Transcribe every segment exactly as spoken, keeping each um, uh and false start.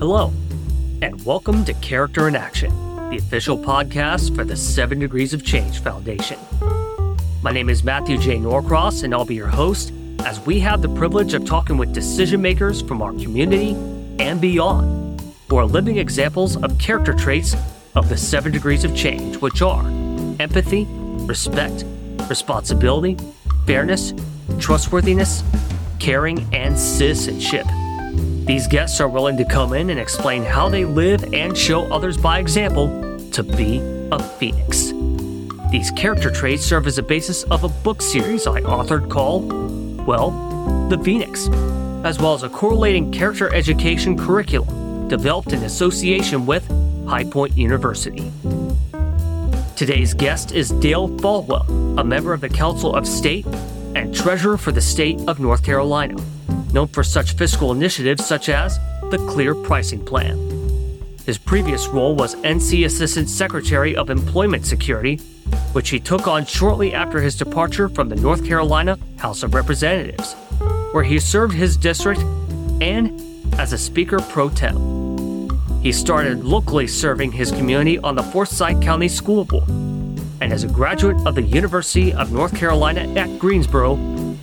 Hello, and welcome to Character in Action, the official podcast for the seven Degrees of Change Foundation. My name is Matthew J. Norcross, and I'll be your host as we have the privilege of talking with decision makers from our community and beyond who are living examples of character traits of the seven Degrees of Change, which are empathy, respect, responsibility, fairness, trustworthiness, caring, and citizenship. These guests are willing to come in and explain how they live and show others by example to be a phoenix. These character traits serve as a basis of a book series I authored called, well, The Phoenix, as well as a correlating character education curriculum developed in association with High Point University. Today's guest is Dale Folwell, a member of the Council of State and Treasurer for the State of North Carolina, known for such fiscal initiatives such as the Clear Pricing Plan. His previous role was N C Assistant Secretary of Employment Security, which he took on shortly after his departure from the North Carolina House of Representatives, where he served his district and as a Speaker Pro Tem. He started locally serving his community on the Forsyth County School Board, and as a graduate of the University of North Carolina at Greensboro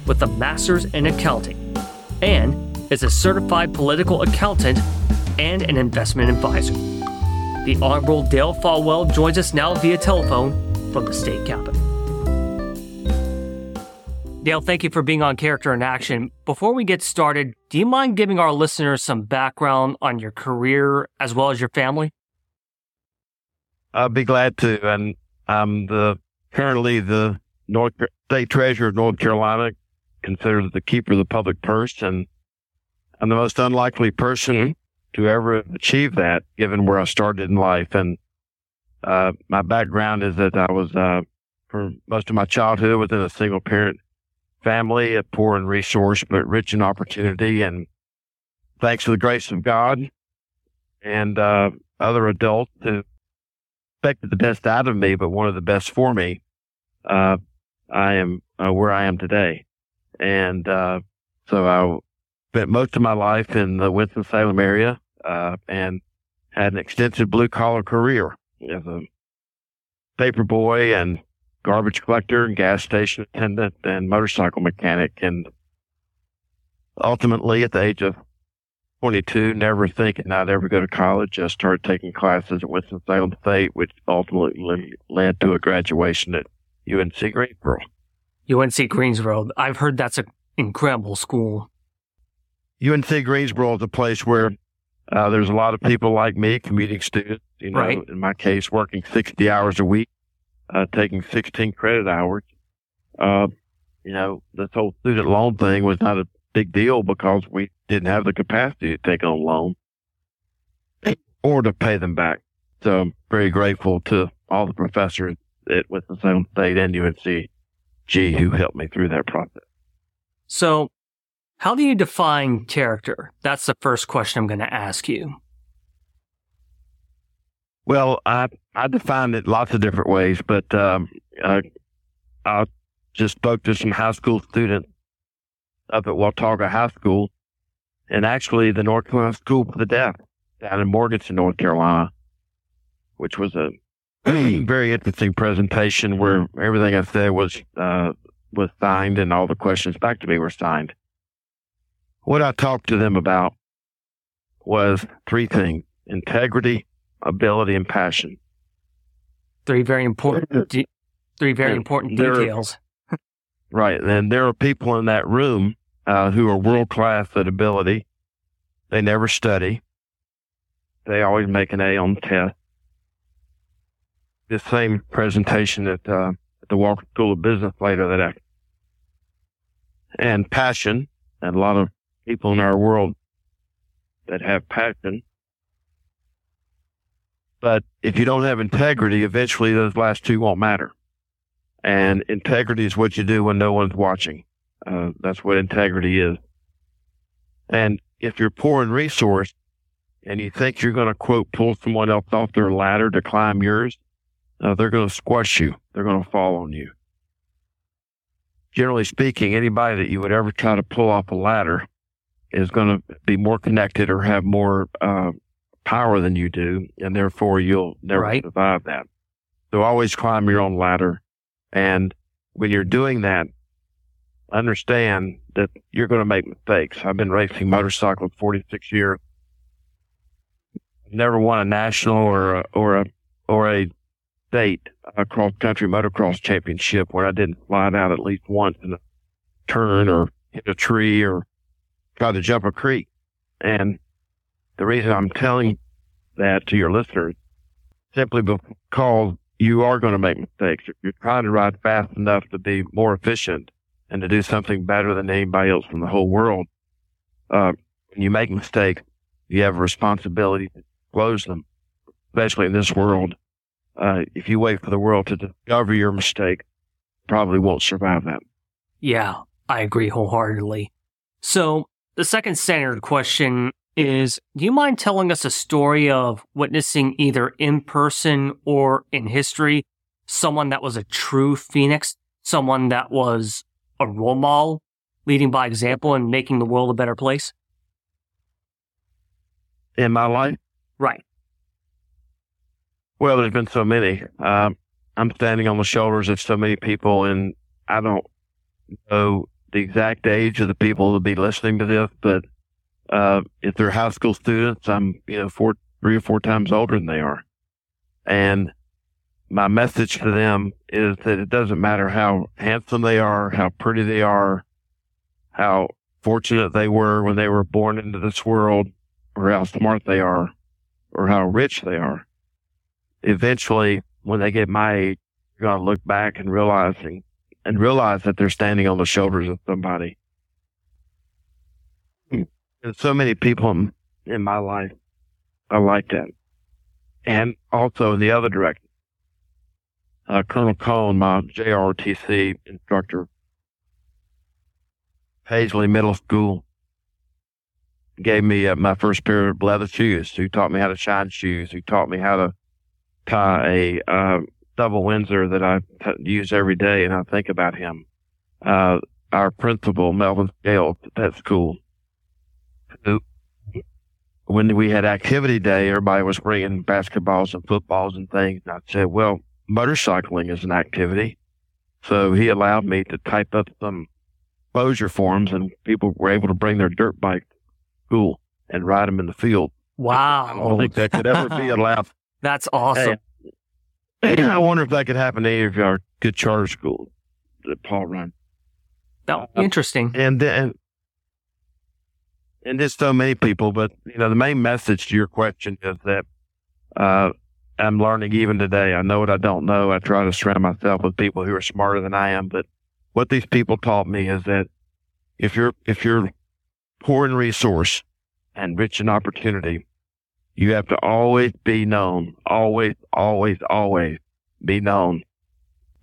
with a Master's in Accounting, and is a certified political accountant and an investment advisor. The Honorable Dale Folwell joins us now via telephone from the state capitol. Dale, thank you for being on Character in Action. Before we get started, do you mind giving our listeners some background on your career as well as your family? I'd be glad to, and I'm the, currently the North State Treasurer of North Carolina, considered the keeper of the public purse, and I'm the most unlikely person mm-hmm. to ever achieve that, given where I started in life. And uh, my background is that I was, uh, for most of my childhood, within a single-parent family, poor in resource, but rich in opportunity, and thanks to the grace of God and uh, other adults who expected the best out of me, but one of the best for me, uh, I am uh, where I am today. And uh, so I spent most of my life in the Winston-Salem area uh, and had an extensive blue-collar career as a paper boy and garbage collector and gas station attendant and motorcycle mechanic. And ultimately, at the age of twenty-two, never thinking I'd ever go to college, I started taking classes at Winston-Salem State, which ultimately led to a graduation at U N C Greensboro. U N C Greensboro. I've heard that's an incredible school. U N C Greensboro is a place where uh, there's a lot of people like me, commuting students, you know, right. In my case, working sixty hours a week, uh, taking sixteen credit hours. Uh, you know, this whole student loan thing was not a big deal because we didn't have the capacity to take on loans or to pay them back. So I'm very grateful to all the professors at Winston-Salem State and U N C. Gee, who helped me through that process. So, how do you define character? That's the first question I'm going to ask you. Well, I I define it lots of different ways, but um, I, I just spoke to some high school students up at Watauga High School, and actually the North Carolina School for the Deaf down in Morganton, North Carolina, which was a very interesting presentation where everything I said was uh, was signed and all the questions back to me were signed. What I talked to them about was three things: integrity, ability, and passion. Three very important, de- three very and important there, details. Right, and there are people in that room uh, who are world class at ability. They never study. They always make an A on the test. This same presentation at, uh, at the Walker School of Business later that afternoon. And passion, and a lot of people in our world that have passion. But if you don't have integrity, eventually those last two won't matter. And integrity is what you do when no one's watching. Uh, that's what integrity is. And if you're poor in resource and you think you're going to, quote, pull someone else off their ladder to climb yours, Uh, they're going to squash you. They're going to fall on you. Generally speaking, anybody that you would ever try to pull off a ladder is going to be more connected or have more uh, power than you do, and therefore you'll never right. survive that. So always climb your own ladder. And when you're doing that, understand that you're going to make mistakes. I've been racing motorcycles forty-six years. Never won a national or a, or a or a state a cross country motocross championship where I didn't slide out at least once in a turn or hit a tree or try to jump a creek. And the reason I'm telling that to your listeners simply because you are going to make mistakes. If you're trying to ride fast enough to be more efficient and to do something better than anybody else in the whole world, uh, when you make mistakes, you have a responsibility to close them, especially in this world. Uh, if you wait for the world to discover your mistake, you probably won't survive that. Yeah, I agree wholeheartedly. So the second standard question is, do you mind telling us a story of witnessing either in person or in history, someone that was a true Phoenix, someone that was a role model, leading by example and making the world a better place? In my life? Right. Well, there's been so many. Uh, I'm standing on the shoulders of so many people, and I don't know the exact age of the people that'll be listening to this, but uh, if they're high school students, I'm, you know, four, three or four times older than they are. And my message to them is that it doesn't matter how handsome they are, how pretty they are, how fortunate they were when they were born into this world, or how smart they are, or how rich they are. Eventually, when they get my age, you're going to look back and realize, and realize that they're standing on the shoulders of somebody. And so many people in, in my life are like that. And also in the other direction. Uh, Colonel Cohn, my J R O T C instructor, Paisley Middle School, gave me uh, my first pair of leather shoes, who taught me how to shine shoes, who taught me how to tie a uh, double Windsor that I t- use every day, and I think about him. Uh, our principal, Melvin Gale, at that school, who, when we had activity day, everybody was bringing basketballs and footballs and things, and I said, well, motorcycling is an activity. So he allowed me to type up some closure forms, and people were able to bring their dirt bike school and ride them in the field. Wow. I don't think that could ever be allowed. That's awesome. Hey, I wonder if that could happen to any of our good charter schools that Paul runs. Oh, uh, interesting. And then, and there's so many people, but you know, the main message to your question is that uh, I'm learning even today. I know what I don't know. I try to surround myself with people who are smarter than I am, but what these people taught me is that if you're, if you're, poor in resource and rich in opportunity, you have to always be known, always, always, always be known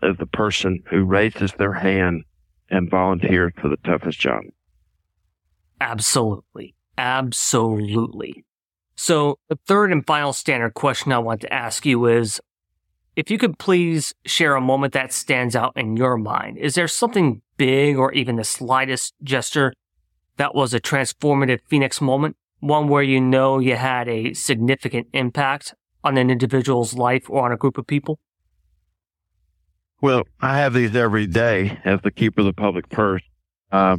as the person who raises their hand and volunteers for the toughest job. Absolutely. Absolutely. So the third and final standard question I want to ask you is, if you could please share a moment that stands out in your mind, is there something big or even the slightest gesture that was a transformative Phoenix moment, one where you know you had a significant impact on an individual's life or on a group of people? Well, I have these every day as the keeper of the public purse, uh,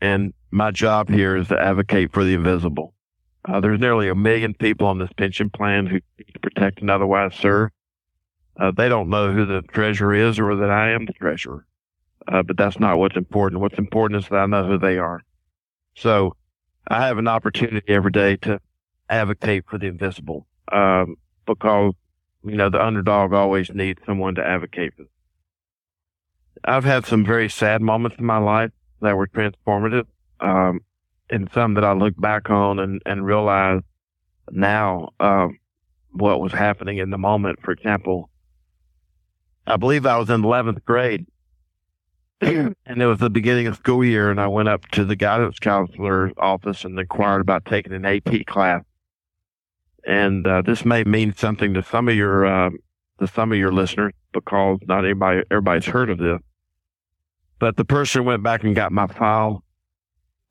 and my job here is to advocate for the invisible. Uh, there's nearly a million people on this pension plan who need to protect and otherwise serve. Uh, they don't know who the treasurer is or that I am the treasurer, uh, but that's not what's important. What's important is that I know who they are. So I have an opportunity every day to advocate for the invisible, um, because, you know, the underdog always needs someone to advocate for. I've had some very sad moments in my life that were transformative, um, and some that I look back on and, and realize now um, what was happening in the moment. For example, I believe I was in eleventh grade. And it was the beginning of school year, and I went up to the guidance counselor's office and inquired about taking an A P class. And uh, this may mean something to some of your uh, to some of your listeners, because not everybody everybody's heard of this. But the person went back and got my file,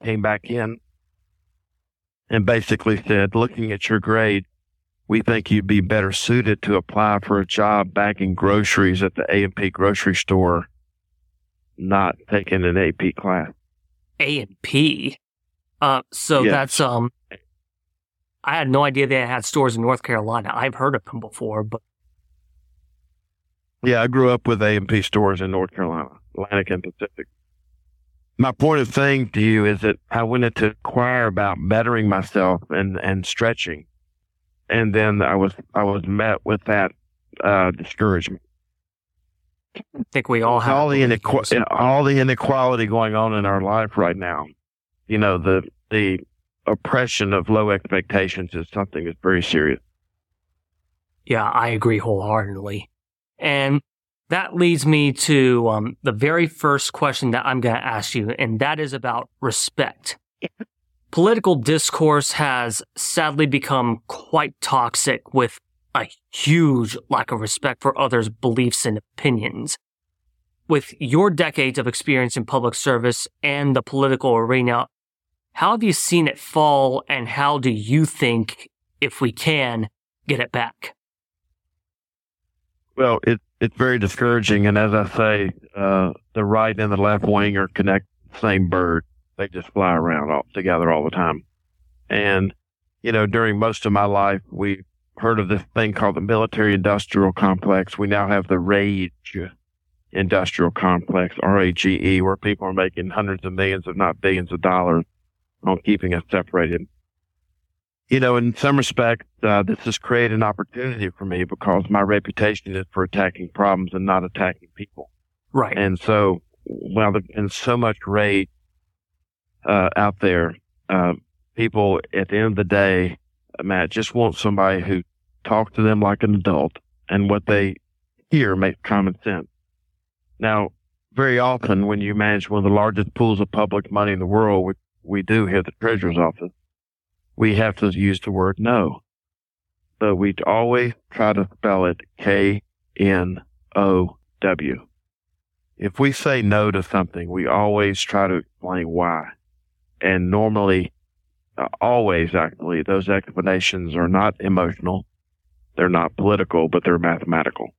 came back in, and basically said, "Looking at your grade, we think you'd be better suited to apply for a job bagging groceries at the A and P grocery store, not taking an A P class. A and P? Uh, so yes. that's, um, I had no idea they had stores in North Carolina. I've heard of them before, but. Yeah, I grew up with A and P stores in North Carolina, Atlantic and Pacific. My point of saying to you is that I went into inquire about bettering myself and, and stretching. And then I was I was met with that uh, discouragement. I think we all have all the, inequ- all the inequality going on in our life right now. You know, the the oppression of low expectations is something that's very serious. Yeah, I agree wholeheartedly. And that leads me to um, the very first question that I'm going to ask you, and that is about respect. Political discourse has sadly become quite toxic with a huge lack of respect for others' beliefs and opinions. With your decades of experience in public service and the political arena, how have you seen it fall, and how do you think, if we can, get it back? Well, it, it's very discouraging, and as I say, uh, the right and the left wing are connected to the same bird. They just fly around all together all the time. And, you know, during most of my life, we heard of this thing called the military industrial complex. We now have the RAGE industrial complex, R A G E, where people are making hundreds of millions, if not billions of dollars on keeping us separated. You know, in some respect, uh, this has created an opportunity for me because my reputation is for attacking problems and not attacking people. Right. And so, well, there's been so much rage Uh, out there, uh, people at the end of the day, Matt, just want somebody who talks to them like an adult, and what they hear makes common sense. Now, very often when you manage one of the largest pools of public money in the world, which we do here at the Treasurer's Office, we have to use the word no. So we always try to spell it K N O W. If we say no to something, we always try to explain why. And normally, uh, always actually, those explanations are not emotional, they're not political, but they're mathematical.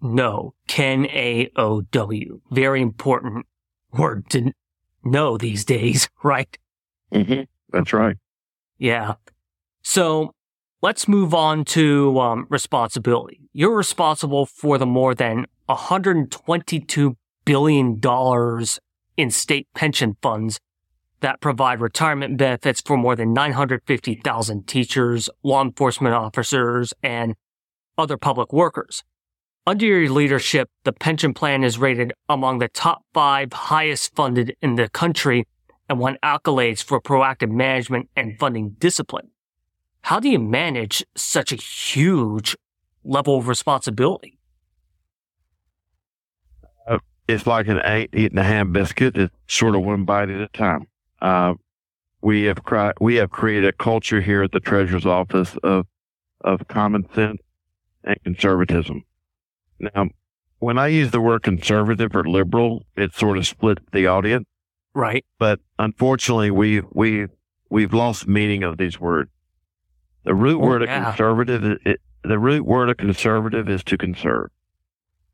No, K N O W, very important word to know these days, right? Mm-hmm. That's right. Yeah. So let's move on to um, responsibility. You're responsible for the more than one hundred twenty-two billion dollars in state pension funds that provide retirement benefits for more than nine hundred fifty thousand teachers, law enforcement officers, and other public workers. Under your leadership, the pension plan is rated among the top five highest funded in the country and won accolades for proactive management and funding discipline. How do you manage such a huge level of responsibility? It's like an eight eating a ham biscuit. It's sort of one bite at a time. Uh, we have cri- we have created a culture here at the Treasurer's Office of of common sense and conservatism. Now, when I use the word conservative or liberal, it sort of splits the audience. Right. But unfortunately, we we we've lost meaning of these words. The root oh, word yeah. of conservative, it, the root word of conservative is to conserve.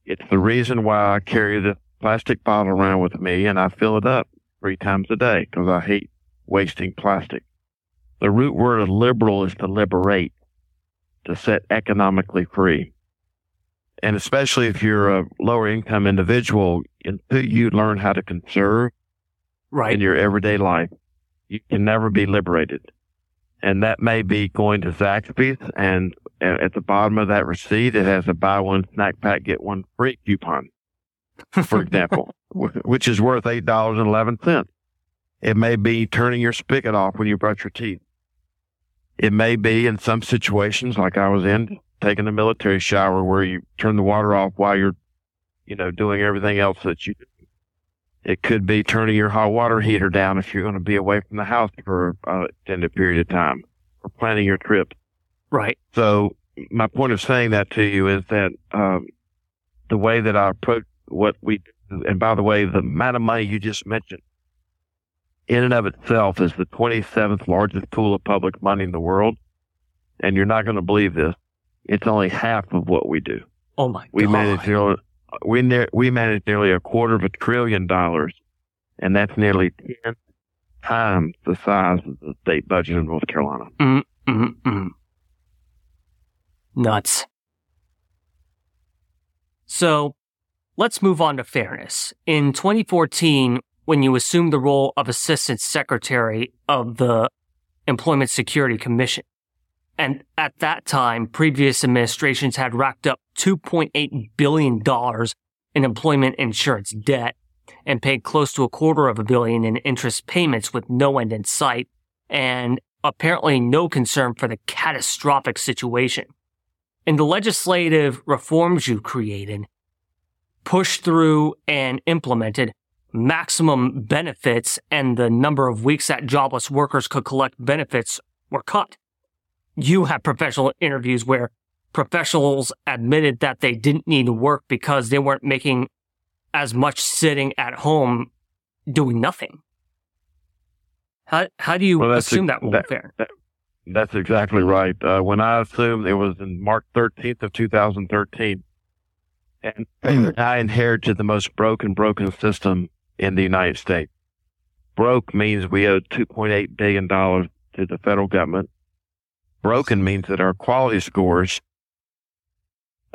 It's the reason why I carry this plastic bottle around with me, and I fill it up three times a day because I hate wasting plastic. The root word of liberal is to liberate, to set economically free. And especially if you're a lower income individual, until you learn how to conserve right. in your everyday life, you can never be liberated. And that may be going to Zaxby's, and at the bottom of that receipt, it has a buy one snack pack, get one free coupon, for example, which is worth eight dollars and eleven cents. It may be turning your spigot off when you brush your teeth. It may be, in some situations, like I was in, taking a military shower where you turn the water off while you're, you know, doing everything else that you do. It could be turning your hot water heater down if you're going to be away from the house for an extended period of time, or planning your trip. Right. So my point of saying that to you is that um, the way that I approach what we do, and by the way, the amount of money you just mentioned in and of itself is the twenty-seventh largest pool of public money in the world. and you're not going to believe this, it's only half of what we do. Oh my we God. Manage nearly, we, ne- we manage nearly a quarter of a trillion dollars, and that's nearly ten times the size of the state budget in North Carolina. Mm, mm, mm. Nuts. So let's move on to fairness. In twenty fourteen, when you assumed the role of Assistant Secretary of the Employment Security Commission, and at that time, previous administrations had racked up two point eight billion dollars in employment insurance debt and paid close to a quarter of a billion in interest payments with no end in sight, and apparently no concern for the catastrophic situation. And the legislative reforms you created pushed through and implemented maximum benefits, and the number of weeks that jobless workers could collect benefits were cut. You had professional interviews where professionals admitted that they didn't need to work because they weren't making as much sitting at home doing nothing. How how do you well, assume ex- that won't fair? That, that's exactly right. Uh, when I assumed, it was in March thirteenth of two thousand thirteen, and I inherited the most broken, broken system in the United States. Broke means we owe two point eight billion dollars to the federal government. Broken means that our quality scores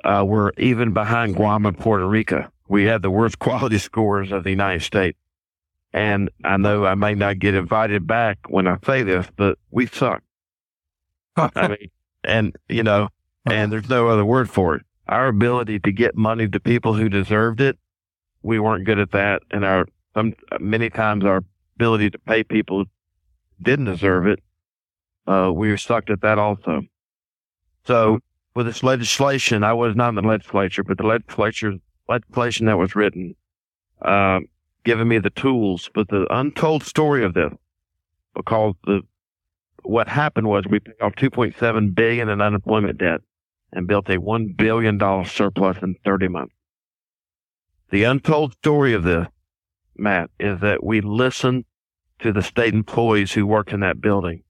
uh, were even behind Guam and Puerto Rico. We had the worst quality scores of the United States. And I know I may not get invited back when I say this, but we suck. I mean, and, you know, and there's no other word for it. Our ability to get money to people who deserved it, we weren't good at that. And our some, many times our ability to pay people who didn't deserve it, Uh, we were stuck at that also. So with this legislation, I was not in the legislature, but the legislature, legislation that was written, uh, giving me the tools. But the untold story of this, because the what happened was we paid off two point seven billion dollars in unemployment debt and built a one billion dollars surplus in thirty months. The untold story of this, Matt, is that we listened to the state employees who worked in that building,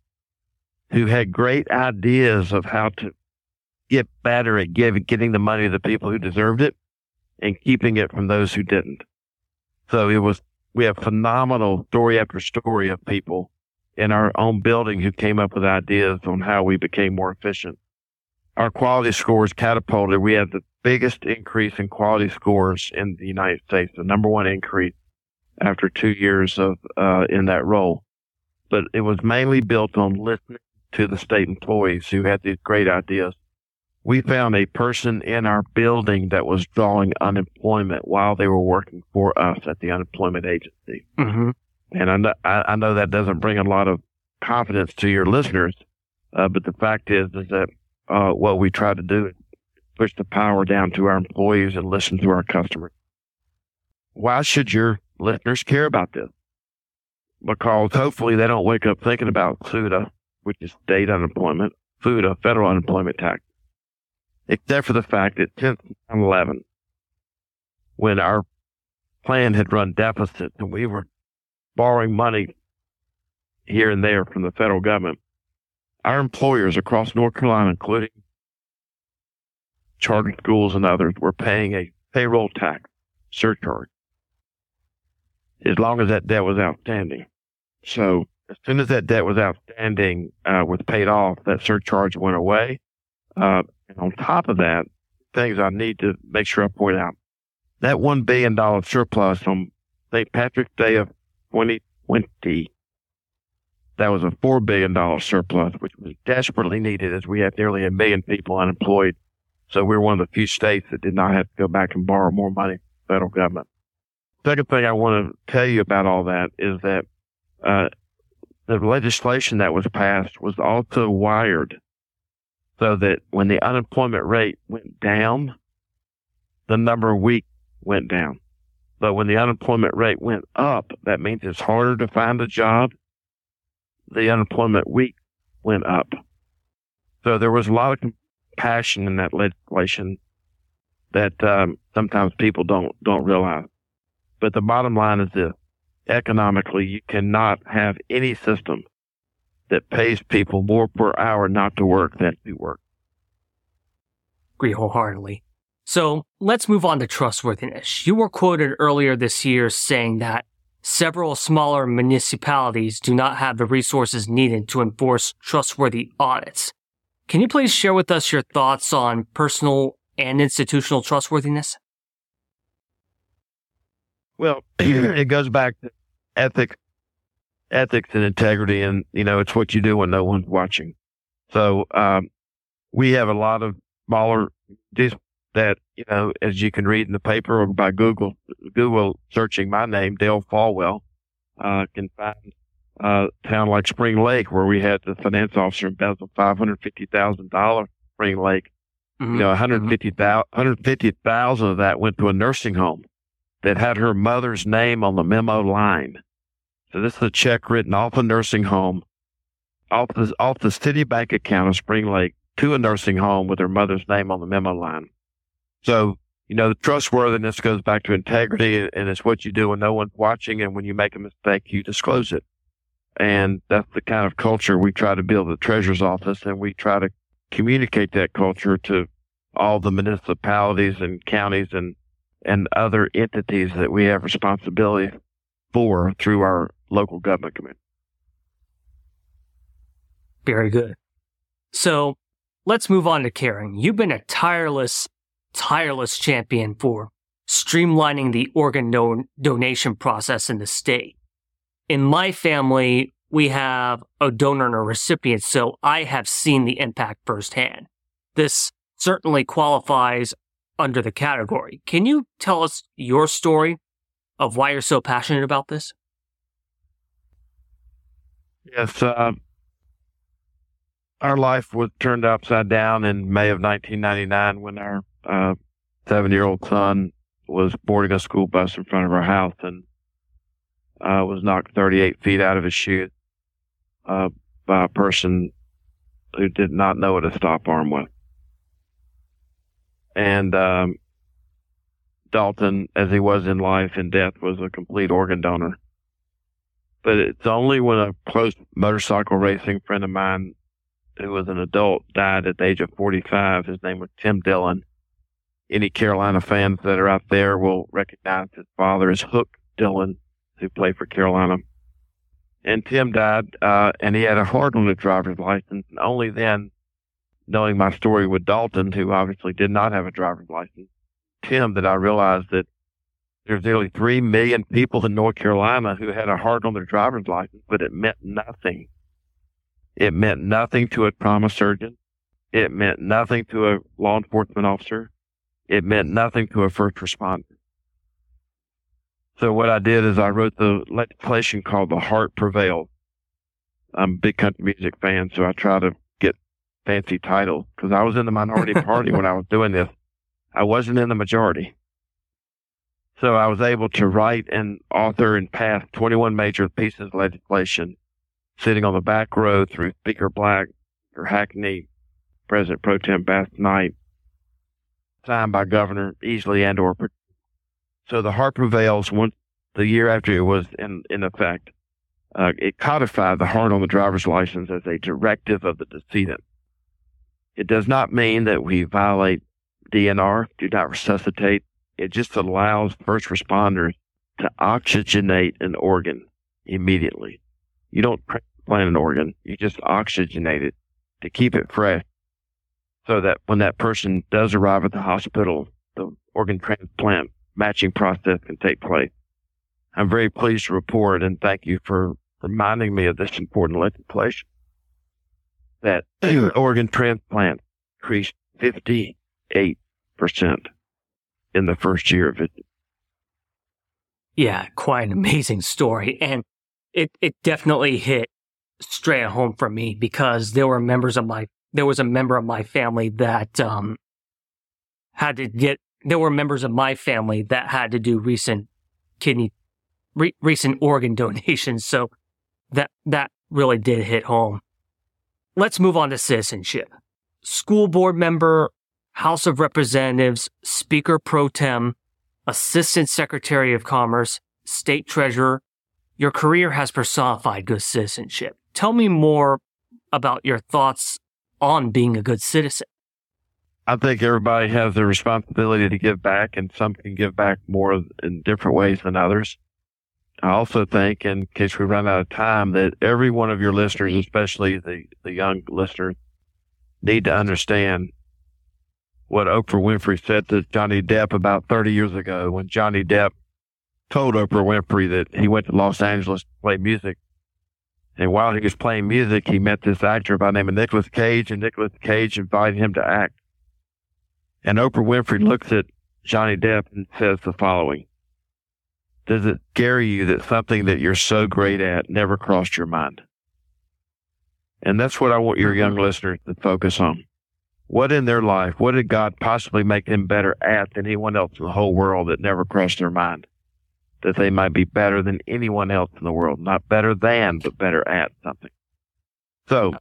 who had great ideas of how to get better at giving, getting the money to the people who deserved it and keeping it from those who didn't. So it was, we have phenomenal story after story of people in our own building who came up with ideas on how we became more efficient. Our quality scores catapulted. We had the biggest increase in quality scores in the United States, the number one increase after two years of, uh, in that role. But it was mainly built on listening to the state employees who had these great ideas. We found a person in our building that was drawing unemployment while they were working for us at the unemployment agency. Mm-hmm. And I know, I, I know that doesn't bring a lot of confidence to your listeners, uh, but the fact is, is that uh, what we try to do is push the power down to our employees and listen to our customers. Why should your listeners care about this? Because hopefully they don't wake up thinking about SUTA, which is state unemployment, FUTA, federal unemployment tax, except for the fact that since nine eleven, when our plan had run deficits and we were borrowing money here and there from the federal government, our employers across North Carolina, including charter schools and others, were paying a payroll tax surcharge as long as that debt was outstanding. So as soon as that debt was outstanding, uh, was paid off, that surcharge went away. Uh, and on top of that, things I need to make sure I point out, that one billion dollars surplus on Saint Patrick's Day of twenty twenty, that was a four billion dollars surplus, which was desperately needed as we had nearly a million people unemployed. So we were one of the few states that did not have to go back and borrow more money from the federal government. Second thing I want to tell you about all that is that uh, the legislation that was passed was also wired so that when the unemployment rate went down, the number of weeks went down. But when the unemployment rate went up, that means it's harder to find a job. The unemployment week went up. So there was a lot of compassion in that legislation that um, sometimes people don't don't realize. But the bottom line is this: economically, you cannot have any system that pays people more per hour not to work than to work. Agree wholeheartedly. So let's move on to trustworthiness. You were quoted earlier this year saying that several smaller municipalities do not have the resources needed to enforce trustworthy audits. Can you please share with us your thoughts on personal and institutional trustworthiness? Well, it goes back to ethics, ethics and integrity, and you know it's what you do when no one's watching. So um, we have a lot of smaller that you know, as you can read in the paper or by Google, Google searching my name, Dale Folwell, uh, can find uh, a town like Spring Lake where we had the finance officer embezzle five hundred fifty thousand dollars. Spring Lake, mm-hmm. you know, one hundred fifty thousand of that went to a nursing home that had her mother's name on the memo line. So this is a check written off a nursing home, off the, off the city bank account of Spring Lake to a nursing home with her mother's name on the memo line. So, you know, the trustworthiness goes back to integrity, and it's what you do when no one's watching, and when you make a mistake, you disclose it. And that's the kind of culture we try to build at the treasurer's office, and we try to communicate that culture to all the municipalities and counties and, and other entities that we have responsibility for through our local government committee. Very good. So let's move on to caring. You've been a tireless tireless champion for streamlining the organ don- donation process in the state. In my family, we have a donor and a recipient, so I have seen the impact firsthand. This certainly qualifies under the category. Can you tell us your story of why you're so passionate about this? Yes, uh, our life was turned upside down in May of nineteen ninety-nine when our Uh, seven-year-old son was boarding a school bus in front of our house and uh, was knocked thirty-eight feet out of his shoe uh, by a person who did not know what a stop arm was. And um, Dalton, as he was in life and death, was a complete organ donor. But it's only when a close motorcycle racing friend of mine who was an adult died at the age of forty-five. His name was Tim Dillon. Any Carolina fans that are out there will recognize his father as Hook Dillon, who played for Carolina. And Tim died, uh, and he had a hard on his driver's license. And only then, knowing my story with Dalton, who obviously did not have a driver's license, Tim, that I realized that there's nearly three million people in North Carolina who had a hard on their driver's license, but it meant nothing. It meant nothing to a trauma surgeon. It meant nothing to a law enforcement officer. It meant nothing to a first responder. So what I did is I wrote the legislation called The Heart Prevailed. I'm a big country music fan, so I try to get fancy titles because I was in the minority party when I was doing this. I wasn't in the majority. So I was able to write and author and pass twenty-one major pieces of legislation sitting on the back row through Speaker Black, or Hackney, President Pro Tem Basnight, signed by Governor Easley and or. So the Heart Prevails, once the year after it was in, in effect, uh, it codified the hard on the driver's license as a directive of the decedent. It does not mean that we violate D N R, do not resuscitate. It just allows first responders to oxygenate an organ immediately. You don't transplant an organ. You just oxygenate it to keep it fresh so that when that person does arrive at the hospital, the organ transplant matching process can take place. I'm very pleased to report, and thank you for reminding me of this important legislation, that organ transplant increased fifty-eight percent in the first year of it. Yeah, quite an amazing story. And It it definitely hit straight at home for me because there were members of my there was a member of my family that um had to get there were members of my family that had to do recent kidney re, recent organ donations, so that that really did hit home. Let's move on to citizenship. School board member, House of Representatives, Speaker Pro Tem, Assistant Secretary of Commerce, State Treasurer. Your career has personified good citizenship. Tell me more about your thoughts on being a good citizen. I think everybody has the responsibility to give back, and some can give back more in different ways than others. I also think, in case we run out of time, that every one of your listeners, especially the, the young listeners, need to understand what Oprah Winfrey said to Johnny Depp about thirty years ago, when Johnny Depp told Oprah Winfrey that he went to Los Angeles to play music. And while he was playing music, he met this actor by the name of Nicholas Cage, and Nicholas Cage invited him to act. And Oprah Winfrey looks at Johnny Depp and says the following: does it scare you that something that you're so great at never crossed your mind? And that's what I want your young listeners to focus on. What in their life, what did God possibly make them better at than anyone else in the whole world that never crossed their mind? That they might be better than anyone else in the world. Not better than, but better at something. So,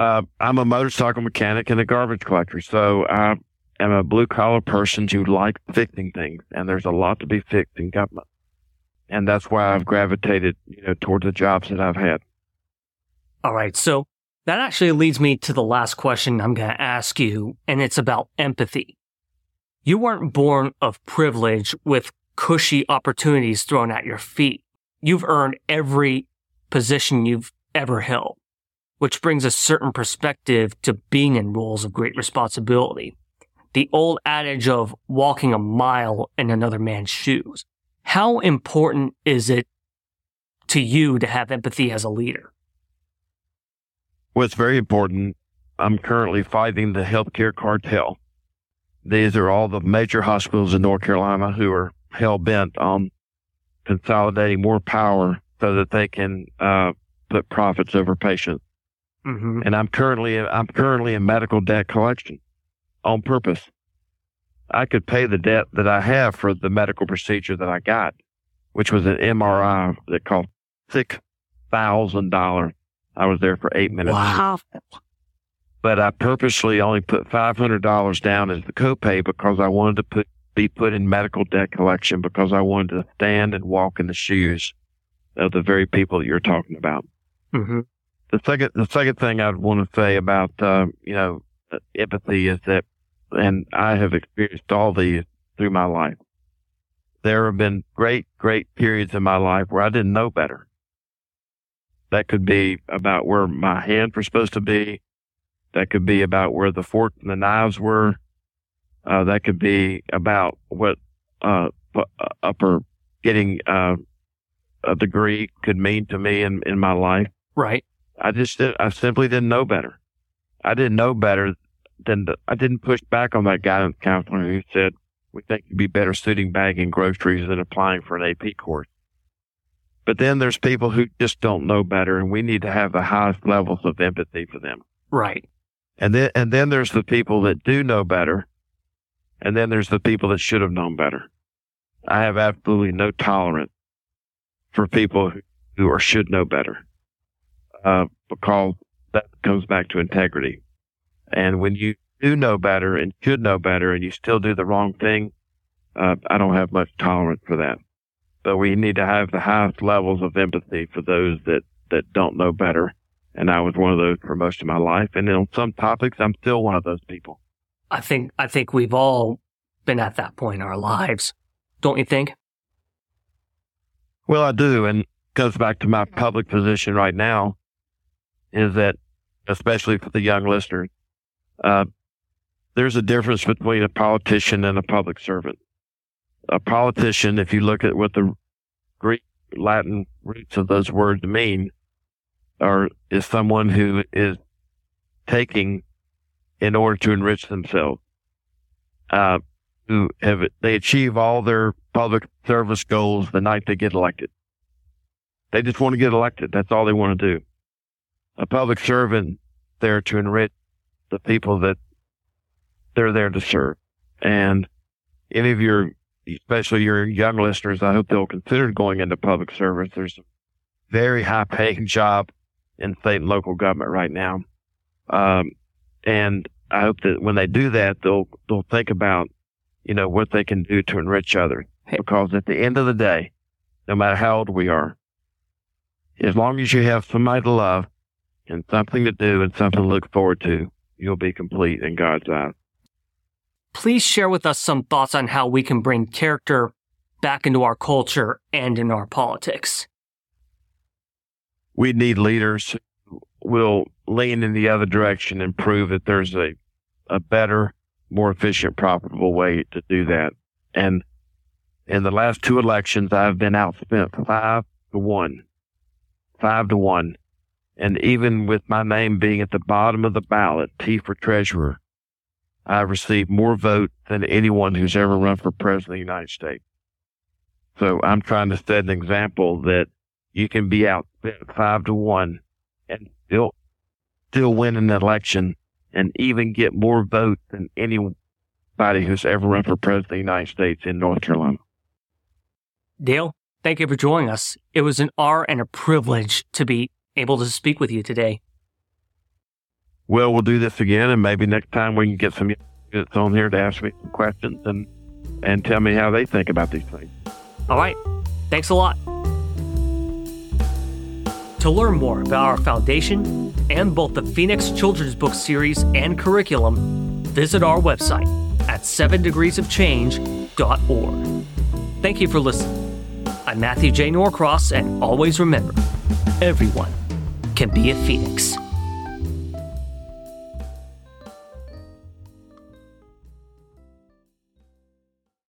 uh, I'm a motorcycle mechanic and a garbage collector, so I am a blue-collar person who likes fixing things, and there's a lot to be fixed in government. And that's why I've gravitated, you know, towards the jobs that I've had. All right, so that actually leads me to the last question I'm going to ask you, and it's about empathy. You weren't born of privilege with cushy opportunities thrown at your feet. You've earned every position you've ever held, which brings a certain perspective to being in roles of great responsibility. The old adage of walking a mile in another man's shoes. How important is it to you to have empathy as a leader? Well, it's very important. I'm currently fighting the healthcare cartel. These are all the major hospitals in North Carolina who are hell-bent on consolidating more power so that they can uh, put profits over patients. Mm-hmm. And I'm currently I'm currently in medical debt collection on purpose. I could pay the debt that I have for the medical procedure that I got, which was an M R I that cost six thousand dollars. I was there for eight minutes. Wow. But I purposely only put five hundred dollars down as the copay because I wanted to put be put in medical debt collection, because I wanted to stand and walk in the shoes of the very people that you're talking about. Mm-hmm. The second, the second thing I'd want to say about, uh, you know, empathy is that, and I have experienced all these through my life. There have been great, great periods in my life where I didn't know better. That could be about where my hands were supposed to be. That could be about where the fork and the knives were. Uh, that could be about what uh, upper getting uh, a degree could mean to me in, in my life. Right. I just I simply didn't know better. I didn't know better than the, I didn't push back on that guidance counselor who said we think you'd be better suiting bagging groceries than applying for an A P course. But then there's people who just don't know better, and we need to have the highest levels of empathy for them. Right. And then and then there's the people that do know better. And then there's the people that should have known better. I have absolutely no tolerance for people who, who are, should know better, uh, because that comes back to integrity. And when you do know better and should know better and you still do the wrong thing, uh, I don't have much tolerance for that. But we need to have the highest levels of empathy for those that, that don't know better. And I was one of those for most of my life. And on some topics, I'm still one of those people. I think I think we've all been at that point in our lives, don't you think? Well, I do, and it goes back to my public position right now, is that, especially for the young listeners, uh, there's a difference between a politician and a public servant. A politician, if you look at what the Greek, Latin roots of those words mean, are is someone who is taking in order to enrich themselves, uh, who have they achieve all their public service goals the night they get elected. They just want to get elected. That's all they want to do. A public servant there to enrich the people that they're there to serve. And any of your, especially your young listeners, I hope they'll consider going into public service. There's a very high-paying job in state and local government right now. Um, And I hope that when they do that, they'll they'll think about, you know, what they can do to enrich others. Because at the end of the day, no matter how old we are, as long as you have somebody to love and something to do and something to look forward to, you'll be complete in God's eyes. Please share with us some thoughts on how we can bring character back into our culture and in our politics. We need leaders who will lean in the other direction and prove that there's a, a better, more efficient, profitable way to do that. And in the last two elections, I've been outspent five to one, five to one. And even with my name being at the bottom of the ballot, T for treasurer, I've received more votes than anyone who's ever run for president of the United States. So I'm trying to set an example that you can be outspent five to one and still, still win an election and even get more votes than anybody who's ever run for president of the United States in North Carolina. Dale, thank you for joining us. It was an honor and a privilege to be able to speak with you today. Well, we'll do this again, and maybe next time we can get some that's on here to ask me some questions and, and tell me how they think about these things. All right. Thanks a lot. To learn more about our foundation and both the Phoenix Children's Book Series and curriculum, visit our website at seven degrees of change dot org. Thank you for listening. I'm Matthew J. Norcross, and always remember, everyone can be a Phoenix.